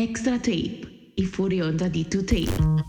Extra Tape, i fuorionda di Two Tape.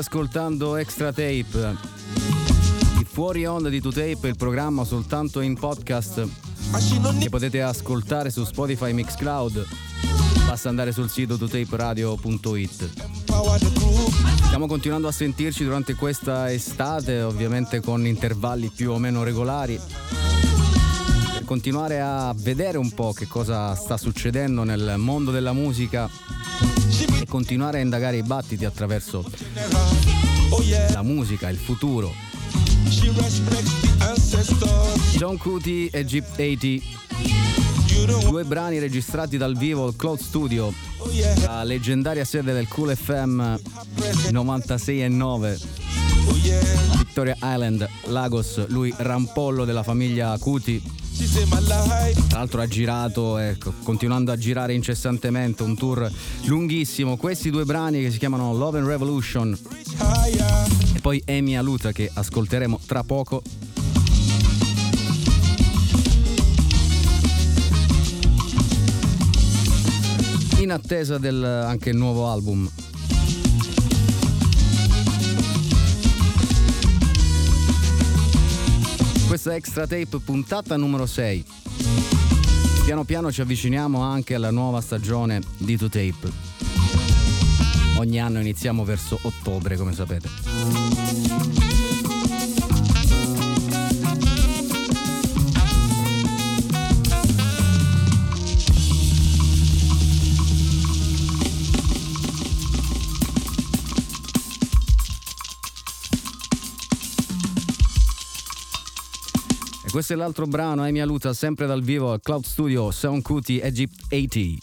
Ascoltando Extra Tape, il fuori onda di 2Tape, il programma soltanto in podcast che potete ascoltare su Spotify, Mixcloud. Basta andare sul sito 2TapeRadio.it. Stiamo continuando a sentirci durante questa estate, ovviamente con intervalli più o meno regolari, per continuare a vedere un po' che cosa sta succedendo nel mondo della musica e continuare a indagare i battiti attraverso la musica, il futuro. Seun Kuti & Egypt 80, Due brani registrati dal vivo al Cloud Studio, la leggendaria sede del Cool FM 96.9, Victoria Island, Lagos. Lui rampollo della famiglia Kuti, tra l'altro ha girato, continuando a girare incessantemente, un tour lunghissimo. Questi due brani che si chiamano Love and Revolution e poi Amy Aluta, che ascolteremo tra poco. In attesa del anche nuovo album. Questa è Extra Tape, puntata numero 6. Piano piano ci avviciniamo anche alla nuova stagione di Two Tape. Ogni anno iniziamo verso ottobre, come sapete. E questo è l'altro brano, Amy Aluta, sempre dal vivo al Cloud Studio, Seun Kuti Egypt 80.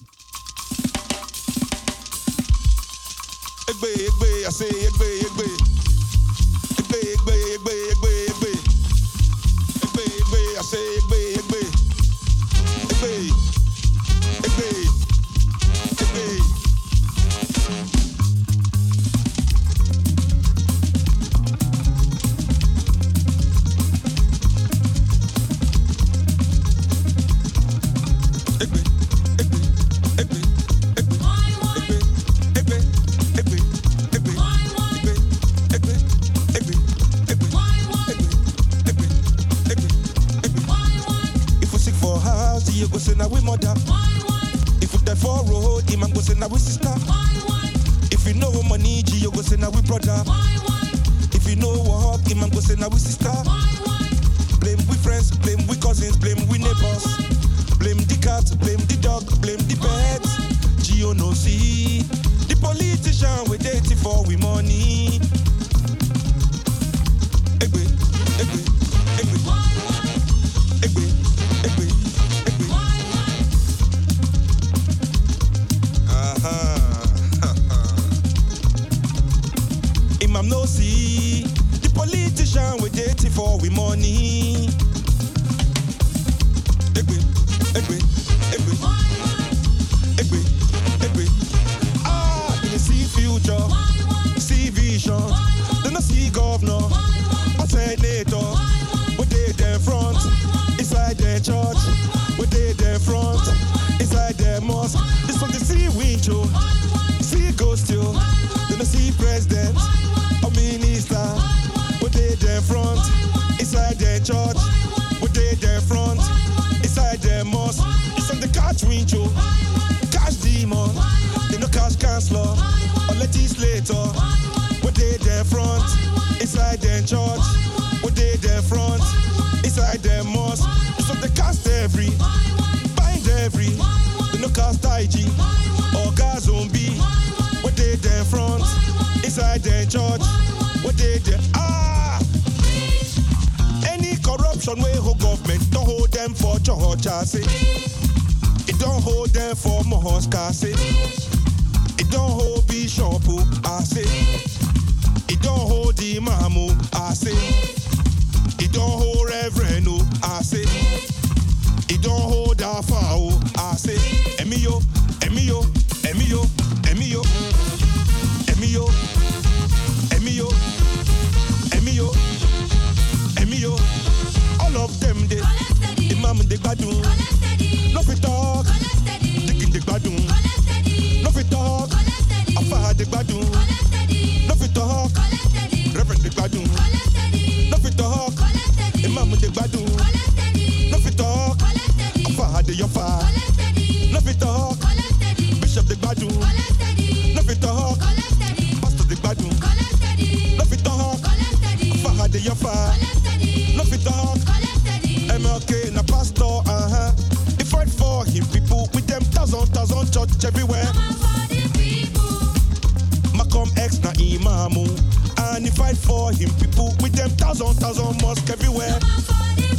Thousand mosque everywhere.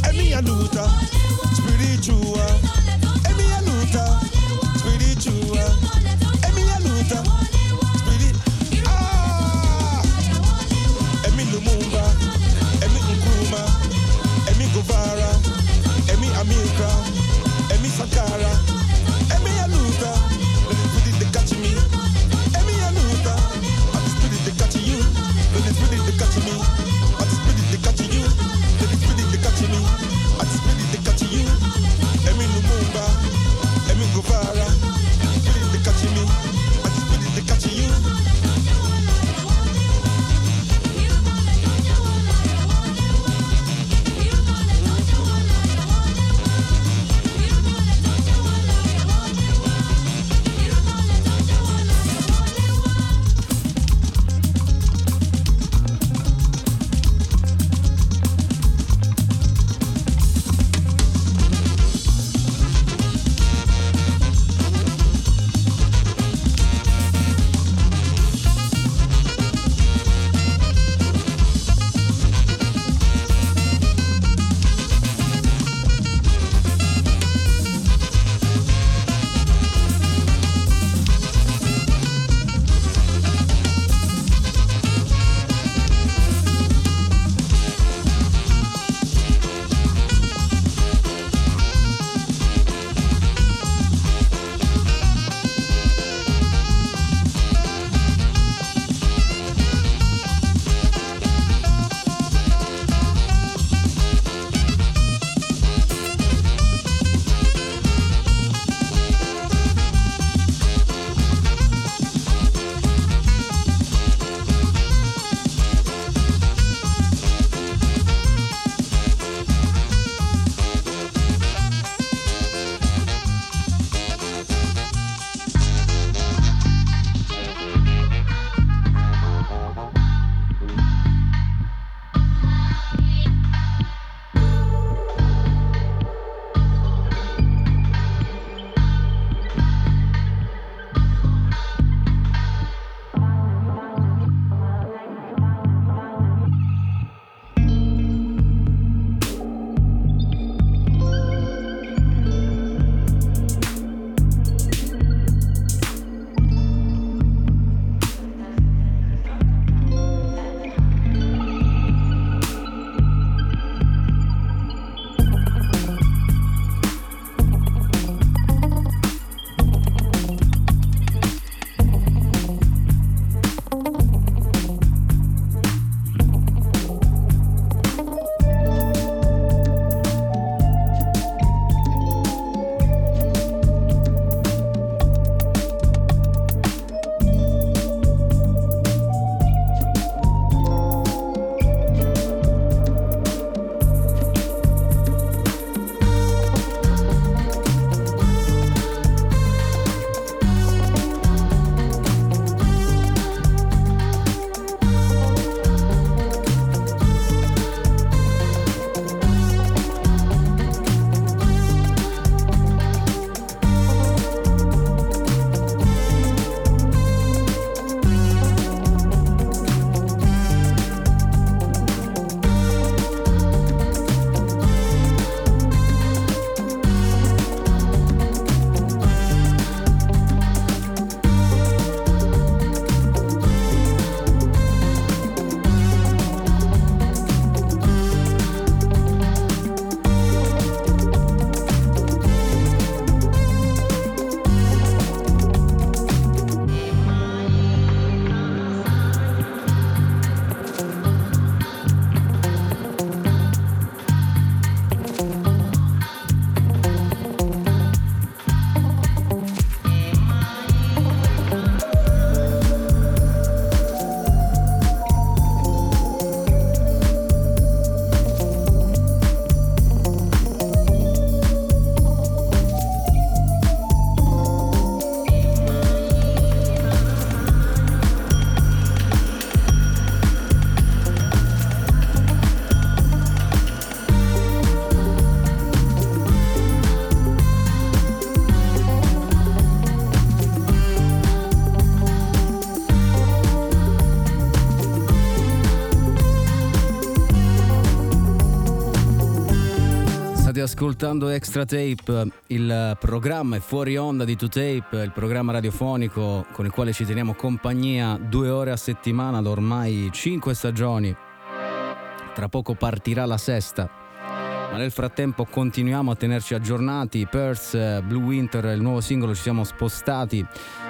Amy Aluta, spiritual. Amy ascoltando Extra Tape, il programma è fuori onda di Two Tape, il programma radiofonico con il quale ci teniamo compagnia 2 ore a settimana da ormai 5 stagioni. Tra poco partirà la 6ª, ma nel frattempo continuiamo a tenerci aggiornati. Perse, Blue Winter, il nuovo singolo. Ci siamo spostati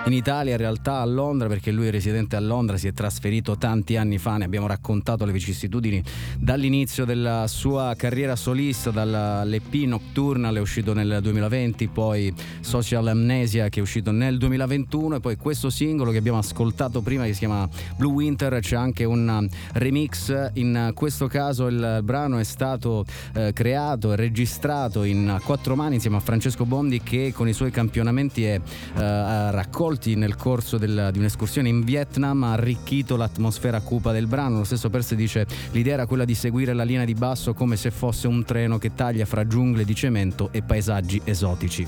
in Italia, in realtà a Londra, perché lui è residente a Londra, si è trasferito tanti anni fa, ne abbiamo raccontato le vicissitudini dall'inizio della sua carriera solista, dall'EP Nocturnal, è uscito nel 2020, poi Social Amnesia che è uscito nel 2021 e poi questo singolo che abbiamo ascoltato prima che si chiama Blue Winter. C'è anche un remix, in questo caso il brano è stato creato e registrato in 4 mani insieme a Francesco Bondi, che con i suoi campionamenti è raccolti nel corso di un'escursione in Vietnam ha arricchito l'atmosfera cupa del brano. Lo stesso Perse dice: l'idea era quella di seguire la linea di basso come se fosse un treno che taglia fra giungle di cemento e paesaggi esotici.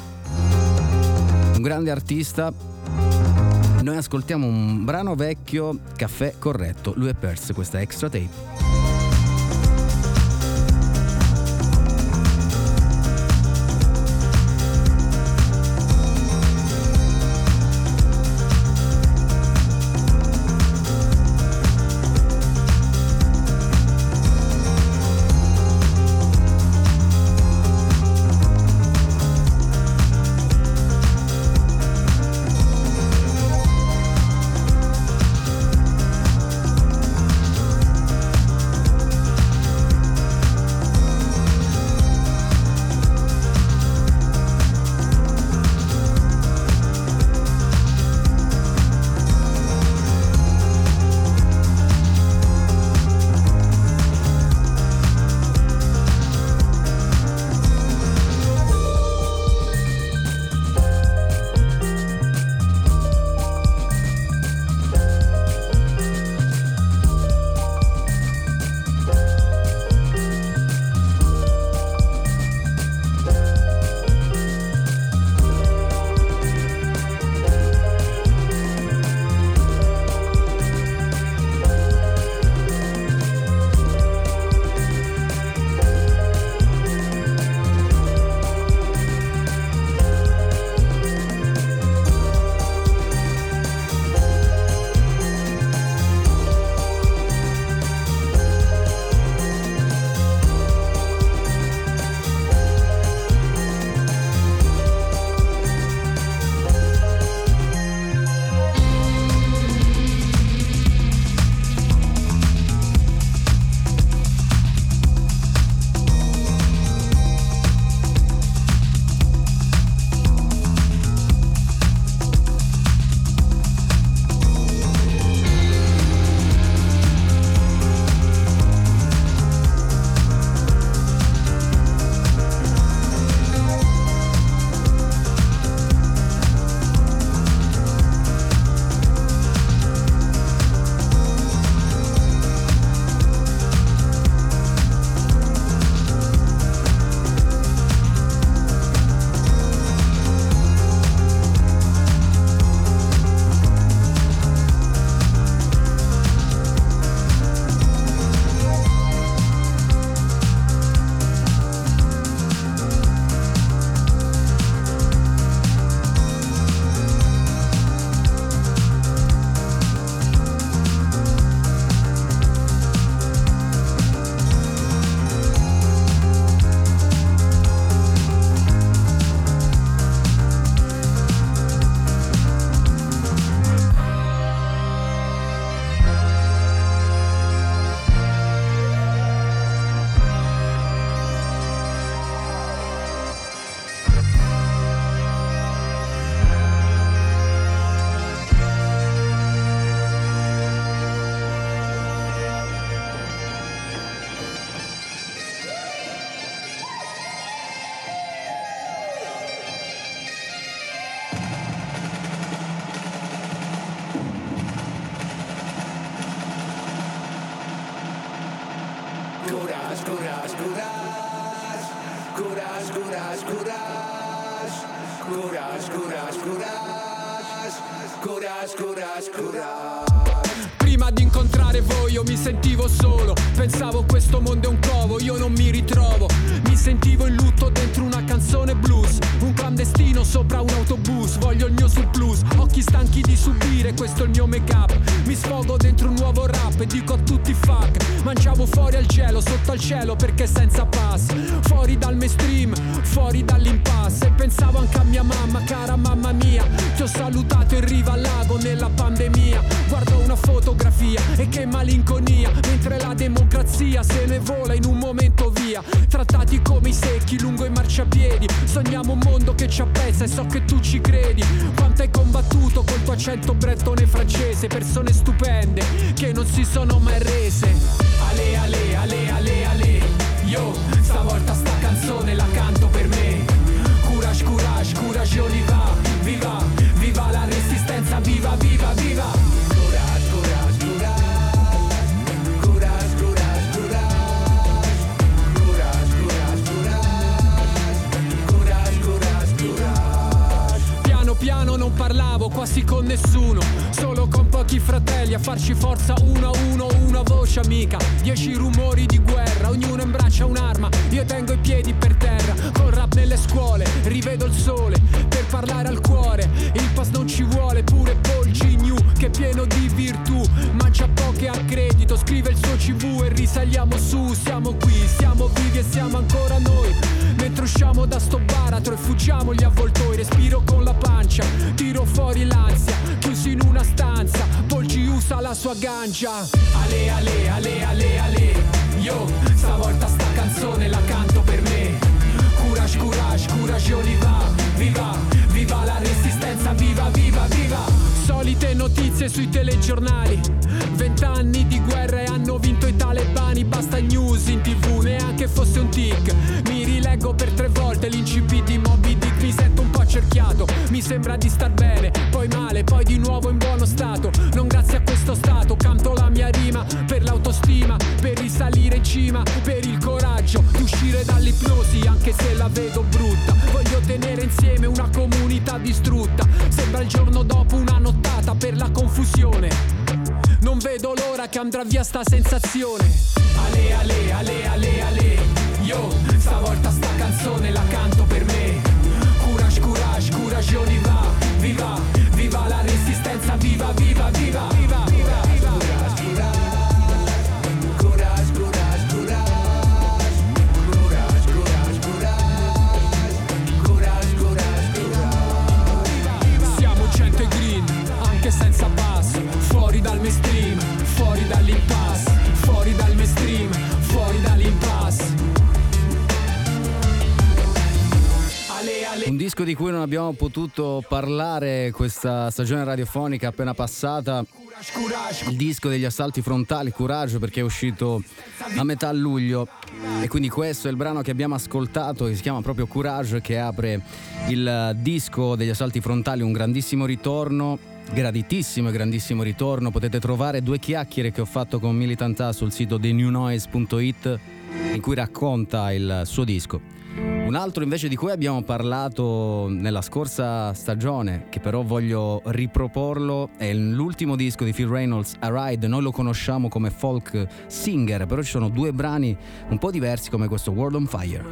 Un grande artista. Noi ascoltiamo un brano vecchio, Caffè Corretto, lui è Perse, questa Extra Tape. Courage, courage, courage, courage, courage, courage, courage. prima di incontrare voi io mi sentivo solo, pensavo questo mondo è un covo, io non mi ritrovo, mi sentivo in lutto dentro una canzone blues, un clandestino sopra un autobus, voglio il mio surplus, occhi stanchi di subire, questo è il mio make up, mi sfogo dentro un nuovo rap e dico a tutti fuck, mangiavo fuori al cielo, sotto al cielo perché senza pass, fuori dal mainstream, fuori dall'impasse, e pensavo anche a mia mamma, cara mamma mia, ti ho salutato in riva al lago nella pandemia, guardo una fotografia e che malinconia, mentre la democrazia se ne vola in un momento via, trattati come i secchi lungo i marciapiedi, sogniamo un mondo che ci appezza e so che tu ci credi, quanto hai combattuto col tuo accento brettone francese, persone stupende che non si sono mai rese. Ale ale ale ale ale, io stavolta sta canzone la canto per me, courage courage courage Oliva, viva viva la resistenza, viva viva viva. Piano non parlavo quasi con nessuno, solo con pochi fratelli a farci forza uno a uno, una voce amica, 10 rumori di guerra, ognuno imbraccia un'arma, io tengo i piedi per terra, col rap nelle scuole, rivedo il sole, per parlare al cuore, il pass non ci vuole, pure Paul Gignoux che è pieno di virtù, mangia poche a credito, scrive il suo CV e risaliamo su, siamo qui, siamo vivi e siamo ancora noi, mentre usciamo da sto baratro e fuggiamo gli avvoltoi, respiro con la pancia, tiro fuori l'ansia, chiusi in una stanza, Polci usa la sua gancia. Ale ale ale ale ale, io stavolta sta canzone la canto per me, courage courage courage Oliva, viva viva la resistenza, viva viva viva. Solite notizie sui telegiornali, 20 anni di guerra e hanno vinto i talebani, basta news in tv, neanche fosse un tic, mi rileggo per 3 volte l'incipit di Moby Dick, mi sento un po' accerchiato, mi sembra di star bene, poi male, poi di nuovo in buono stato, non grazie a questo stato, canto la mia rima, per l'autostima, per risalire in cima, per il coraggio di uscire dall'ipnosi, anche se la vedo brutta, voglio tenere insieme una comunità distrutta, sembra il giorno dopo una notte per la confusione, non vedo l'ora che andrà via sta sensazione. Ale ale ale ale ale, io stavolta sta canzone la canto per me, courage courage courage Oliva, viva viva la resistenza, viva viva viva viva viva viva. Senza pass, fuori dal mainstream, fuori dall'impasse, fuori dal mainstream, fuori dall'impasse. Un disco di cui non abbiamo potuto parlare questa stagione radiofonica appena passata, il disco degli Assalti Frontali, Courage, perché è uscito a metà luglio e quindi questo è il brano che abbiamo ascoltato, che si chiama proprio Courage, che apre il disco degli Assalti Frontali, un grandissimo ritorno, graditissimo e grandissimo ritorno. Potete trovare 2 chiacchiere che ho fatto con Militantà sul sito thenewnoise.it in cui racconta il suo disco. Un altro invece di cui abbiamo parlato nella scorsa stagione, che però voglio riproporlo, è l'ultimo disco di Phil Reynolds, A Ride. Noi lo conosciamo come folk singer, però ci sono 2 brani un po' diversi come questo World on Fire.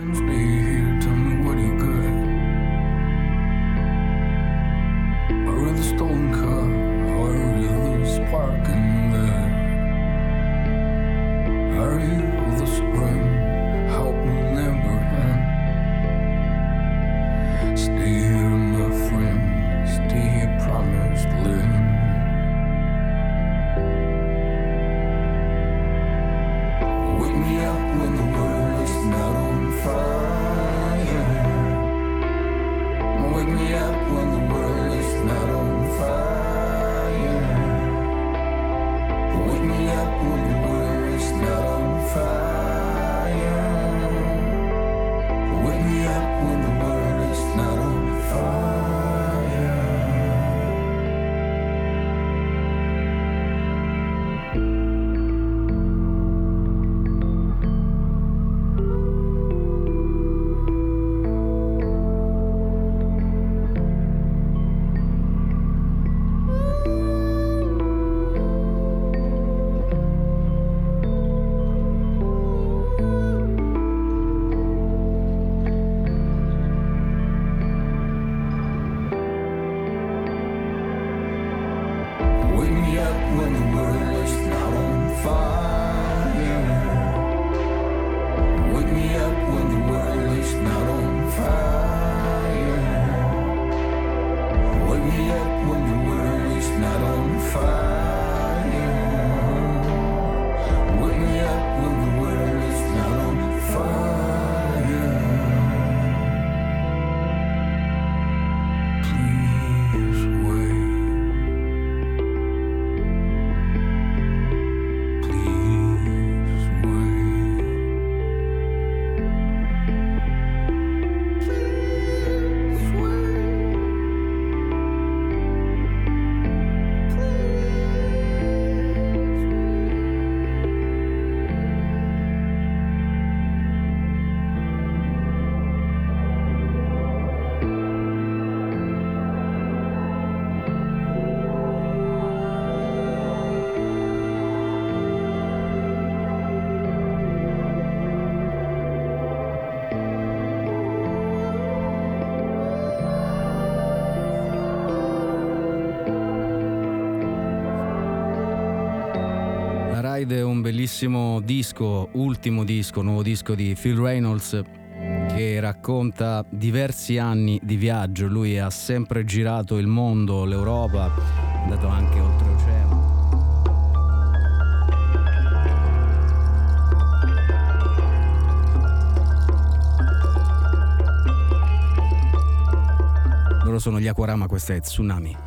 When the world is not on fire, È un bellissimo disco, ultimo disco, nuovo disco di Phil Reynolds, che racconta diversi anni di viaggio. Lui ha sempre girato il mondo, l'Europa, è andato anche oltreoceano. Loro sono gli Aquarama, questa è Tsunami.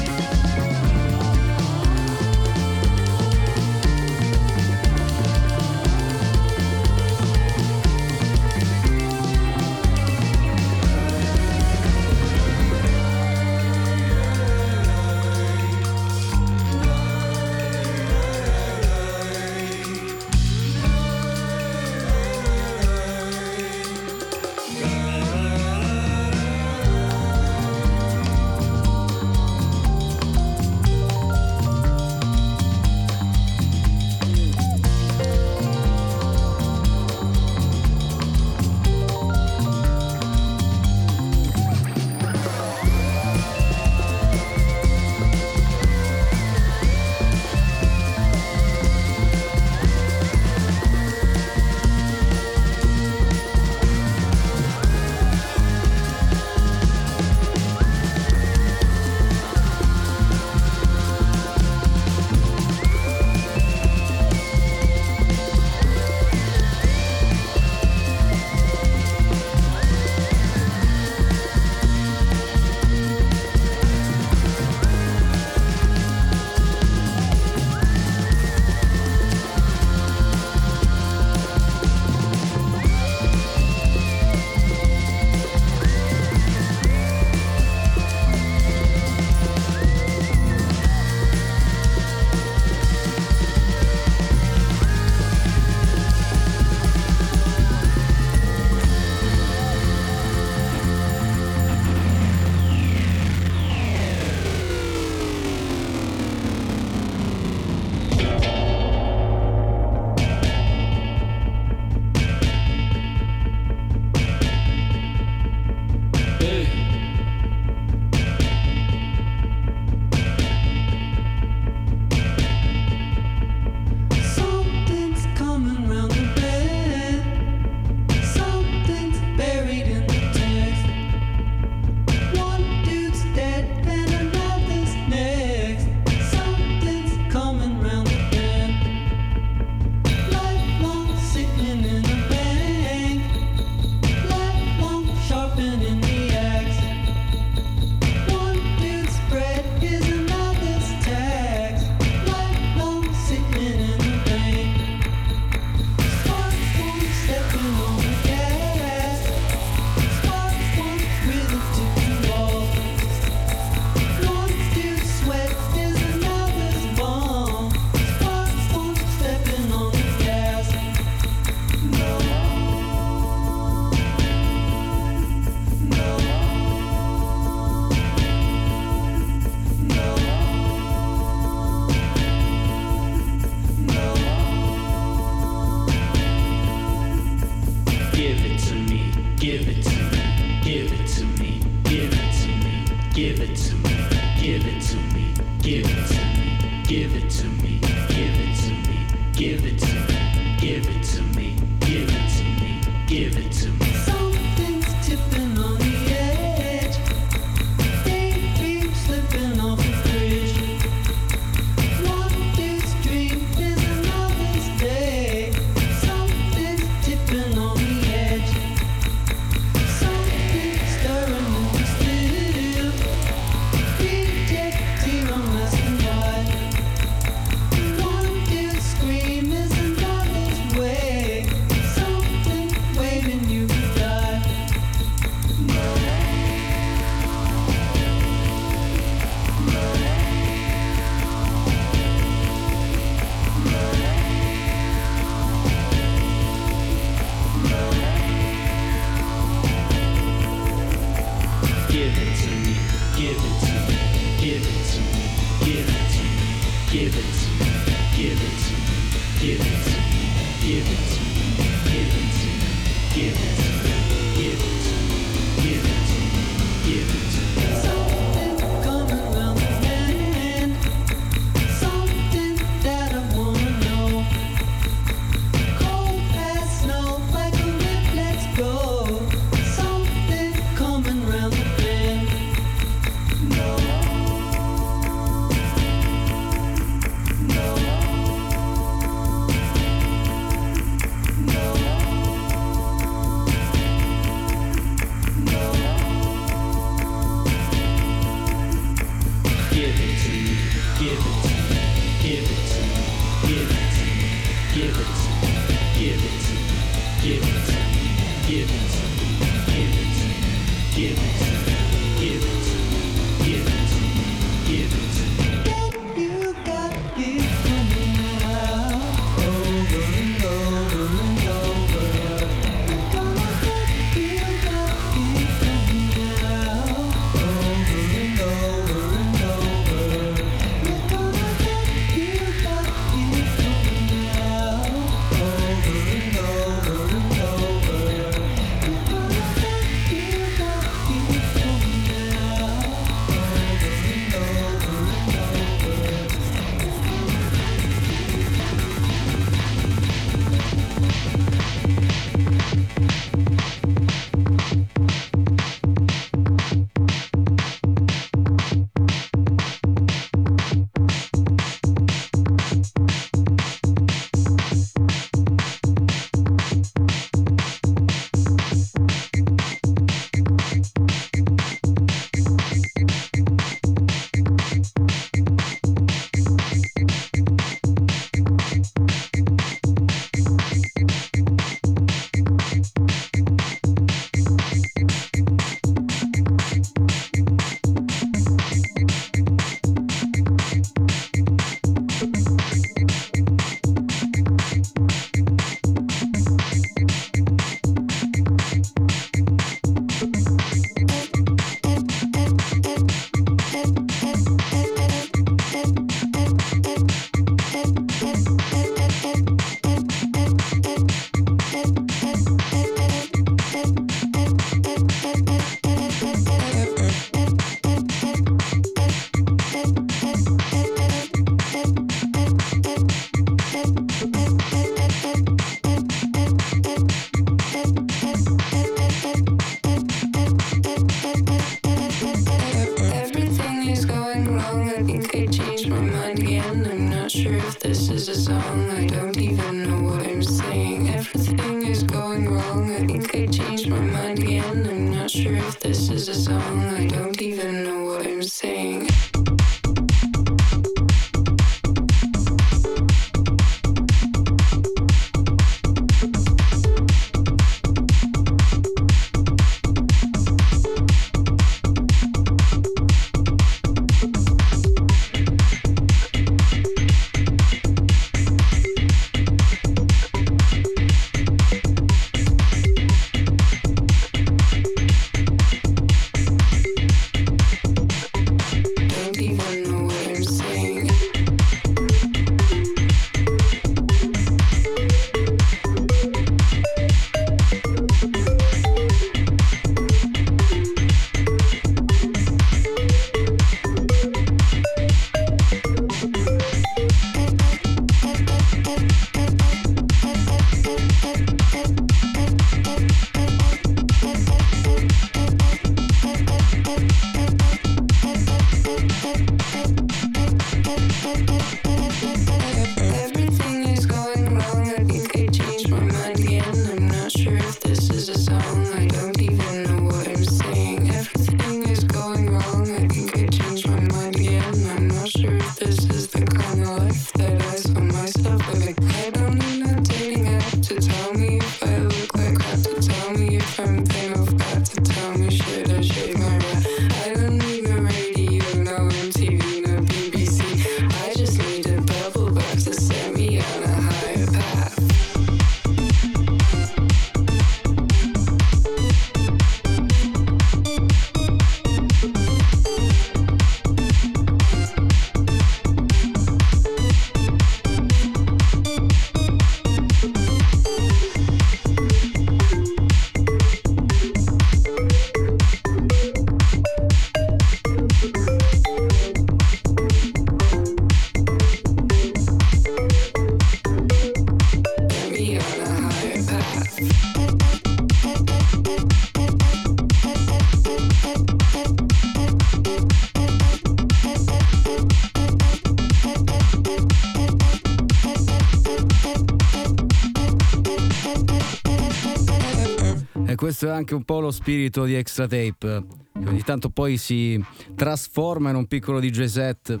questo è anche un po' lo spirito di Extra Tape, che ogni tanto poi si trasforma in un piccolo DJ set.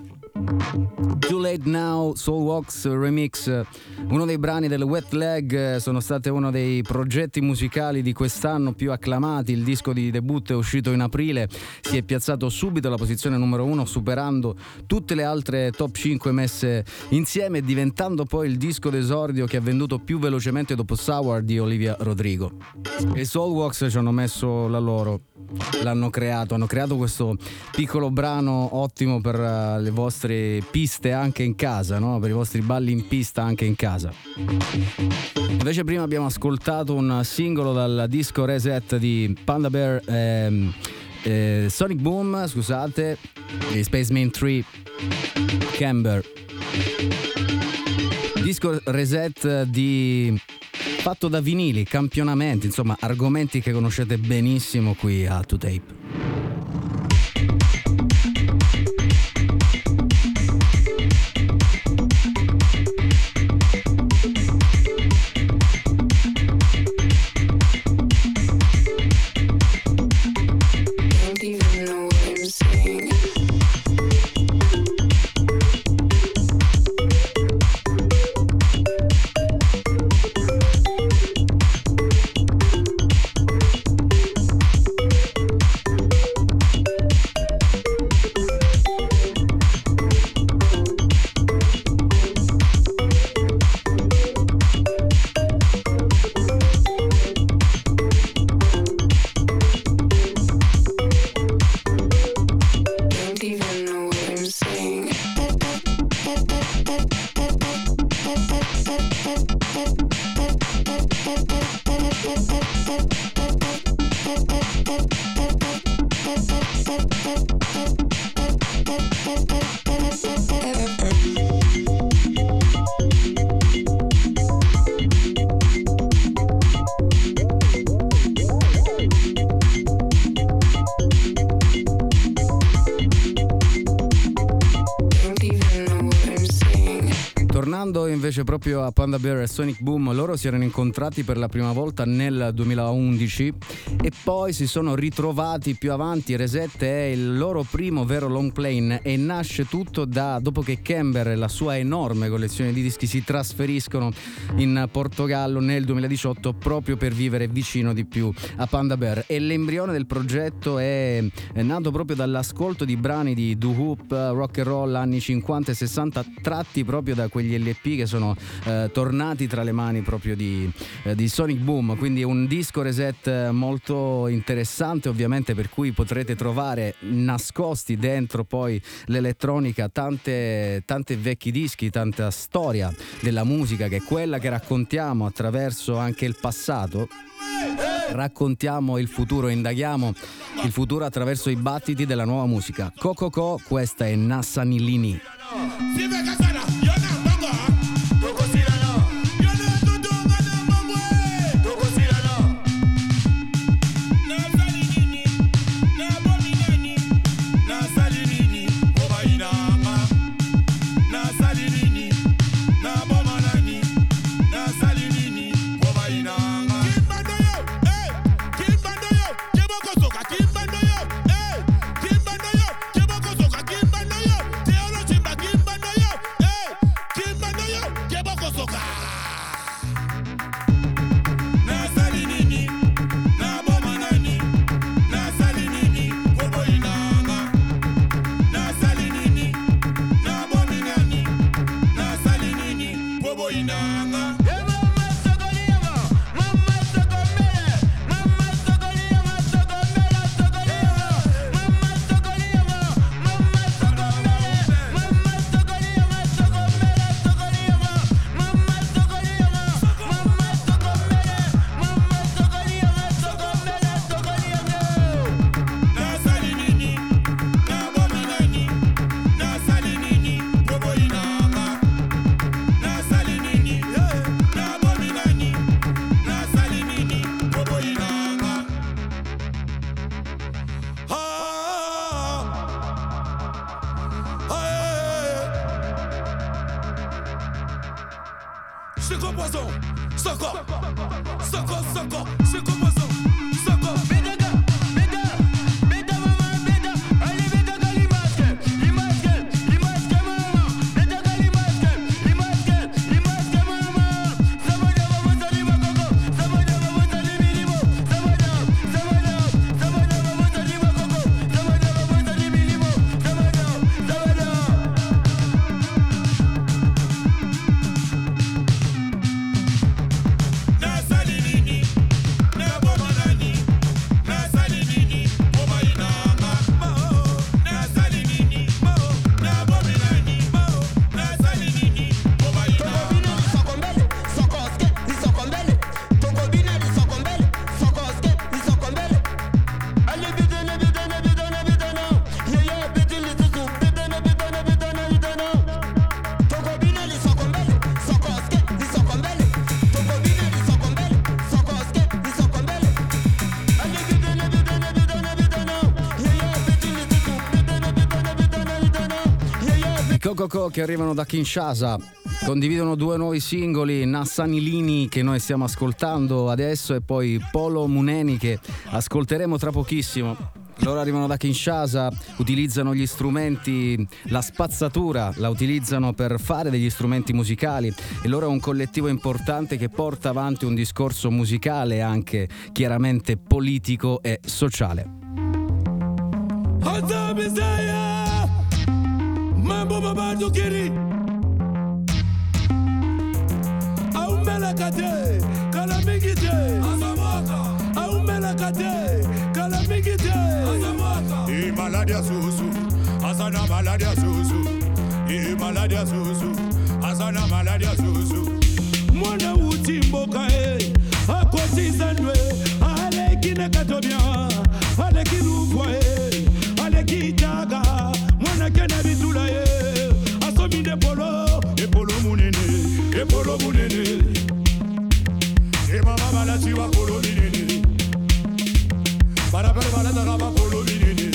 Too Late Now, Soulwax Remix, uno dei brani del Wet Leg, sono stati uno dei progetti musicali di quest'anno più acclamati. Il disco di debutto è uscito in aprile, si è piazzato subito alla posizione numero 1, superando tutte le altre top 5 messe insieme, diventando poi il disco d'esordio che ha venduto più velocemente dopo Sour di Olivia Rodrigo. E Soulwax ci hanno messo la loro, l'hanno creato, hanno creato questo piccolo brano ottimo per le vostre piste anche in casa, no? Per i vostri balli in pista anche in casa. Invece prima abbiamo ascoltato un singolo dal disco Reset di Panda Bear, Sonic Boom, scusate, di Spaceman 3, Camber. Disco Reset di... fatto da vinili, campionamenti, insomma argomenti che conoscete benissimo qui a Two Tape. Proprio a Panda Bear e Sonic Boom, loro si erano incontrati per la prima volta nel 2011 e poi si sono ritrovati più avanti. Reset è il loro primo vero long play e nasce tutto da dopo che Camber e la sua enorme collezione di dischi si trasferiscono in Portogallo nel 2018 proprio per vivere vicino di più a Panda Bear, e l'embrione del progetto è nato proprio dall'ascolto di brani di doo-wop, rock and roll anni 50 e 60 tratti proprio da quegli LP che sono tornati tra le mani proprio di Sonic Boom. Quindi un disco Reset molto interessante, ovviamente, per cui potrete trovare nascosti dentro poi l'elettronica tante vecchi dischi, tanta storia della musica, che è quella che raccontiamo attraverso anche il passato. Raccontiamo il futuro, indaghiamo il futuro attraverso i battiti della nuova musica. KOKOKO!, questa è Nassanilini. Chico poison, soco, soco, soco, chico poison. KOKOKO! Che arrivano da Kinshasa, condividono due nuovi singoli, Nassanilini che noi stiamo ascoltando adesso e poi Polo Muneni che ascolteremo tra pochissimo. Loro arrivano da Kinshasa, utilizzano gli strumenti, la spazzatura la utilizzano per fare degli strumenti musicali e loro è un collettivo importante che porta avanti un discorso musicale anche chiaramente politico e sociale. Mambo mabardo kiri Aumbela kate kalamigite Azamata Aumbela kate kalamigite Azamata I maladia susu Azana maladia susu I maladia susu Azana maladia susu Mwana uti mboka e Akoti zanwe Aleki nekatomia Aleki lukwa e Aleki itaga Kena bitula ye, asomi de polo, e polo munene, e mama bala chiva polo munene, para per bala da gaba polo munene.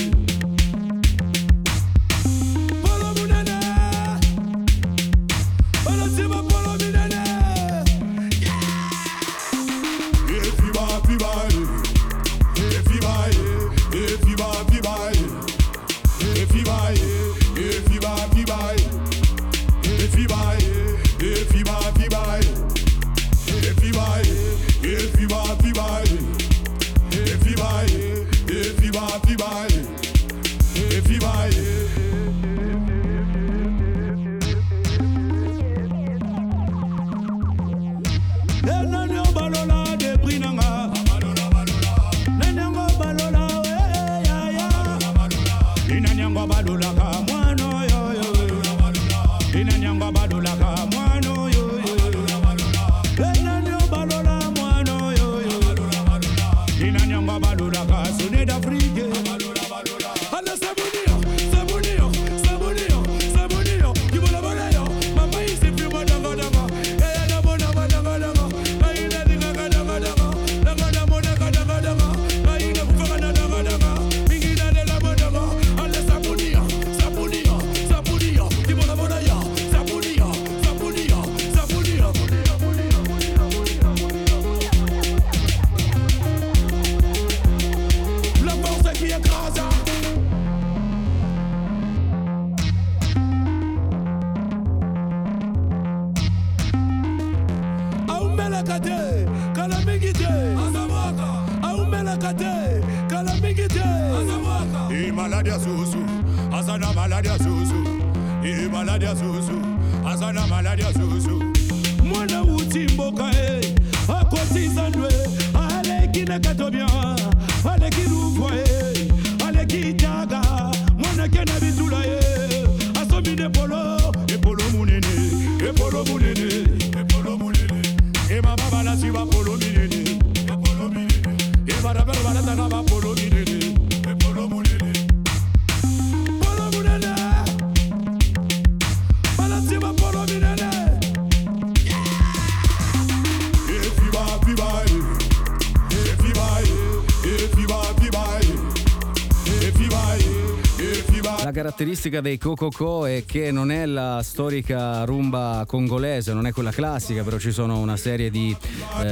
If you buy La caratteristica dei KOKOKO! È che non è la storica rumba congolese, non è quella classica, però ci sono una serie di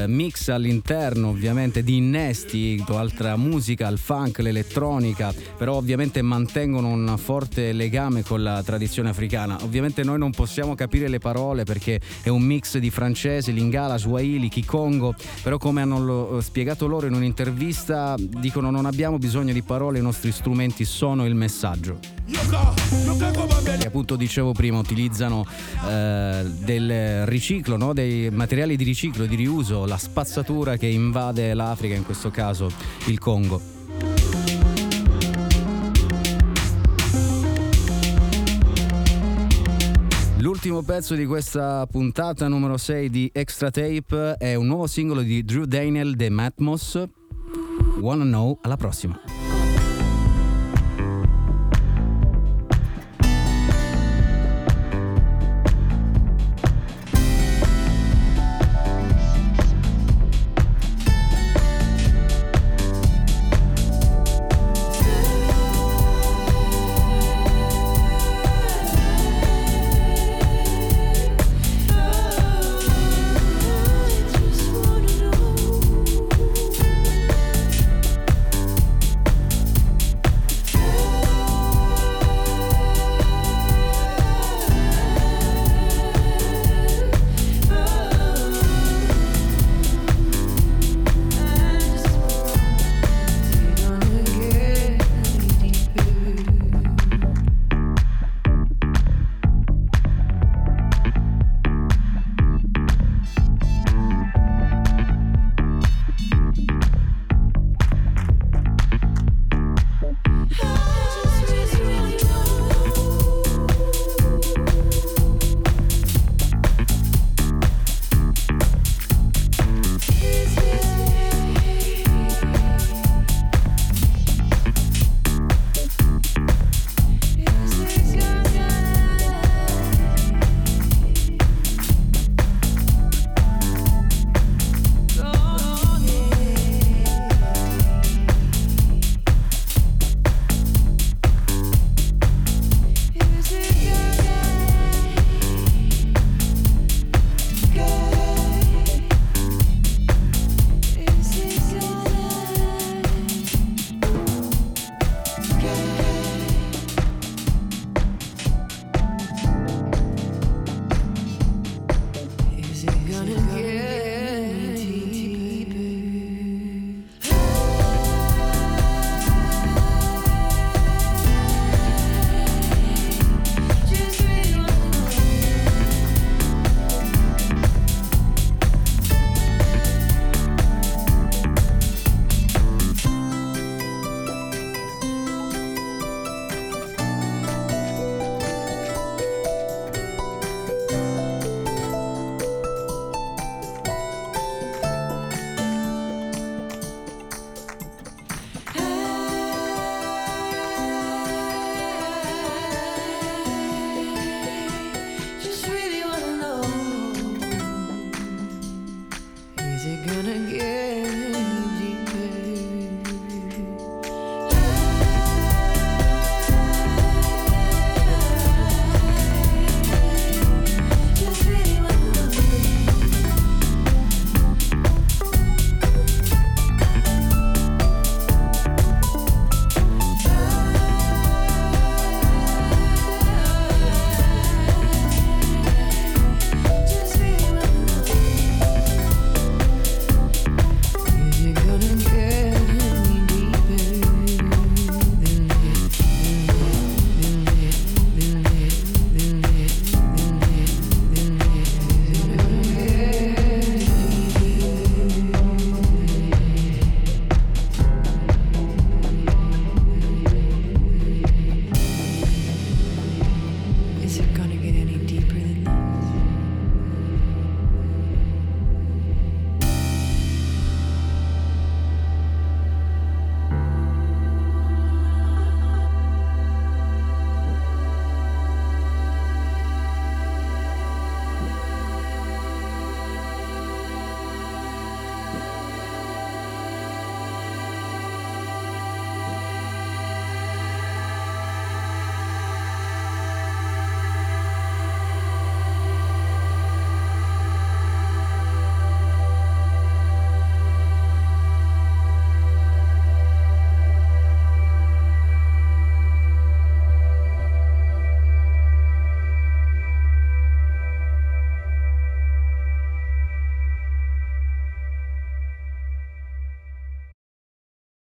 mix all'interno, ovviamente di innesti, altra musica, il funk, l'elettronica, però ovviamente mantengono un forte legame con la tradizione africana. Ovviamente noi non possiamo capire le parole perché è un mix di francese, lingala, swahili, kikongo, però come hanno spiegato loro in un'intervista, dicono non abbiamo bisogno di parole, i nostri strumenti sono il messaggio. E appunto dicevo prima, utilizzano del riciclo, no? Dei materiali di riciclo, di riuso, la spazzatura che invade l'Africa, in questo caso il Congo. L'ultimo pezzo di questa puntata numero 6 di Extra Tape è un nuovo singolo di Drew Daniel de Matmos, Wanna Know. Alla prossima. Gonna get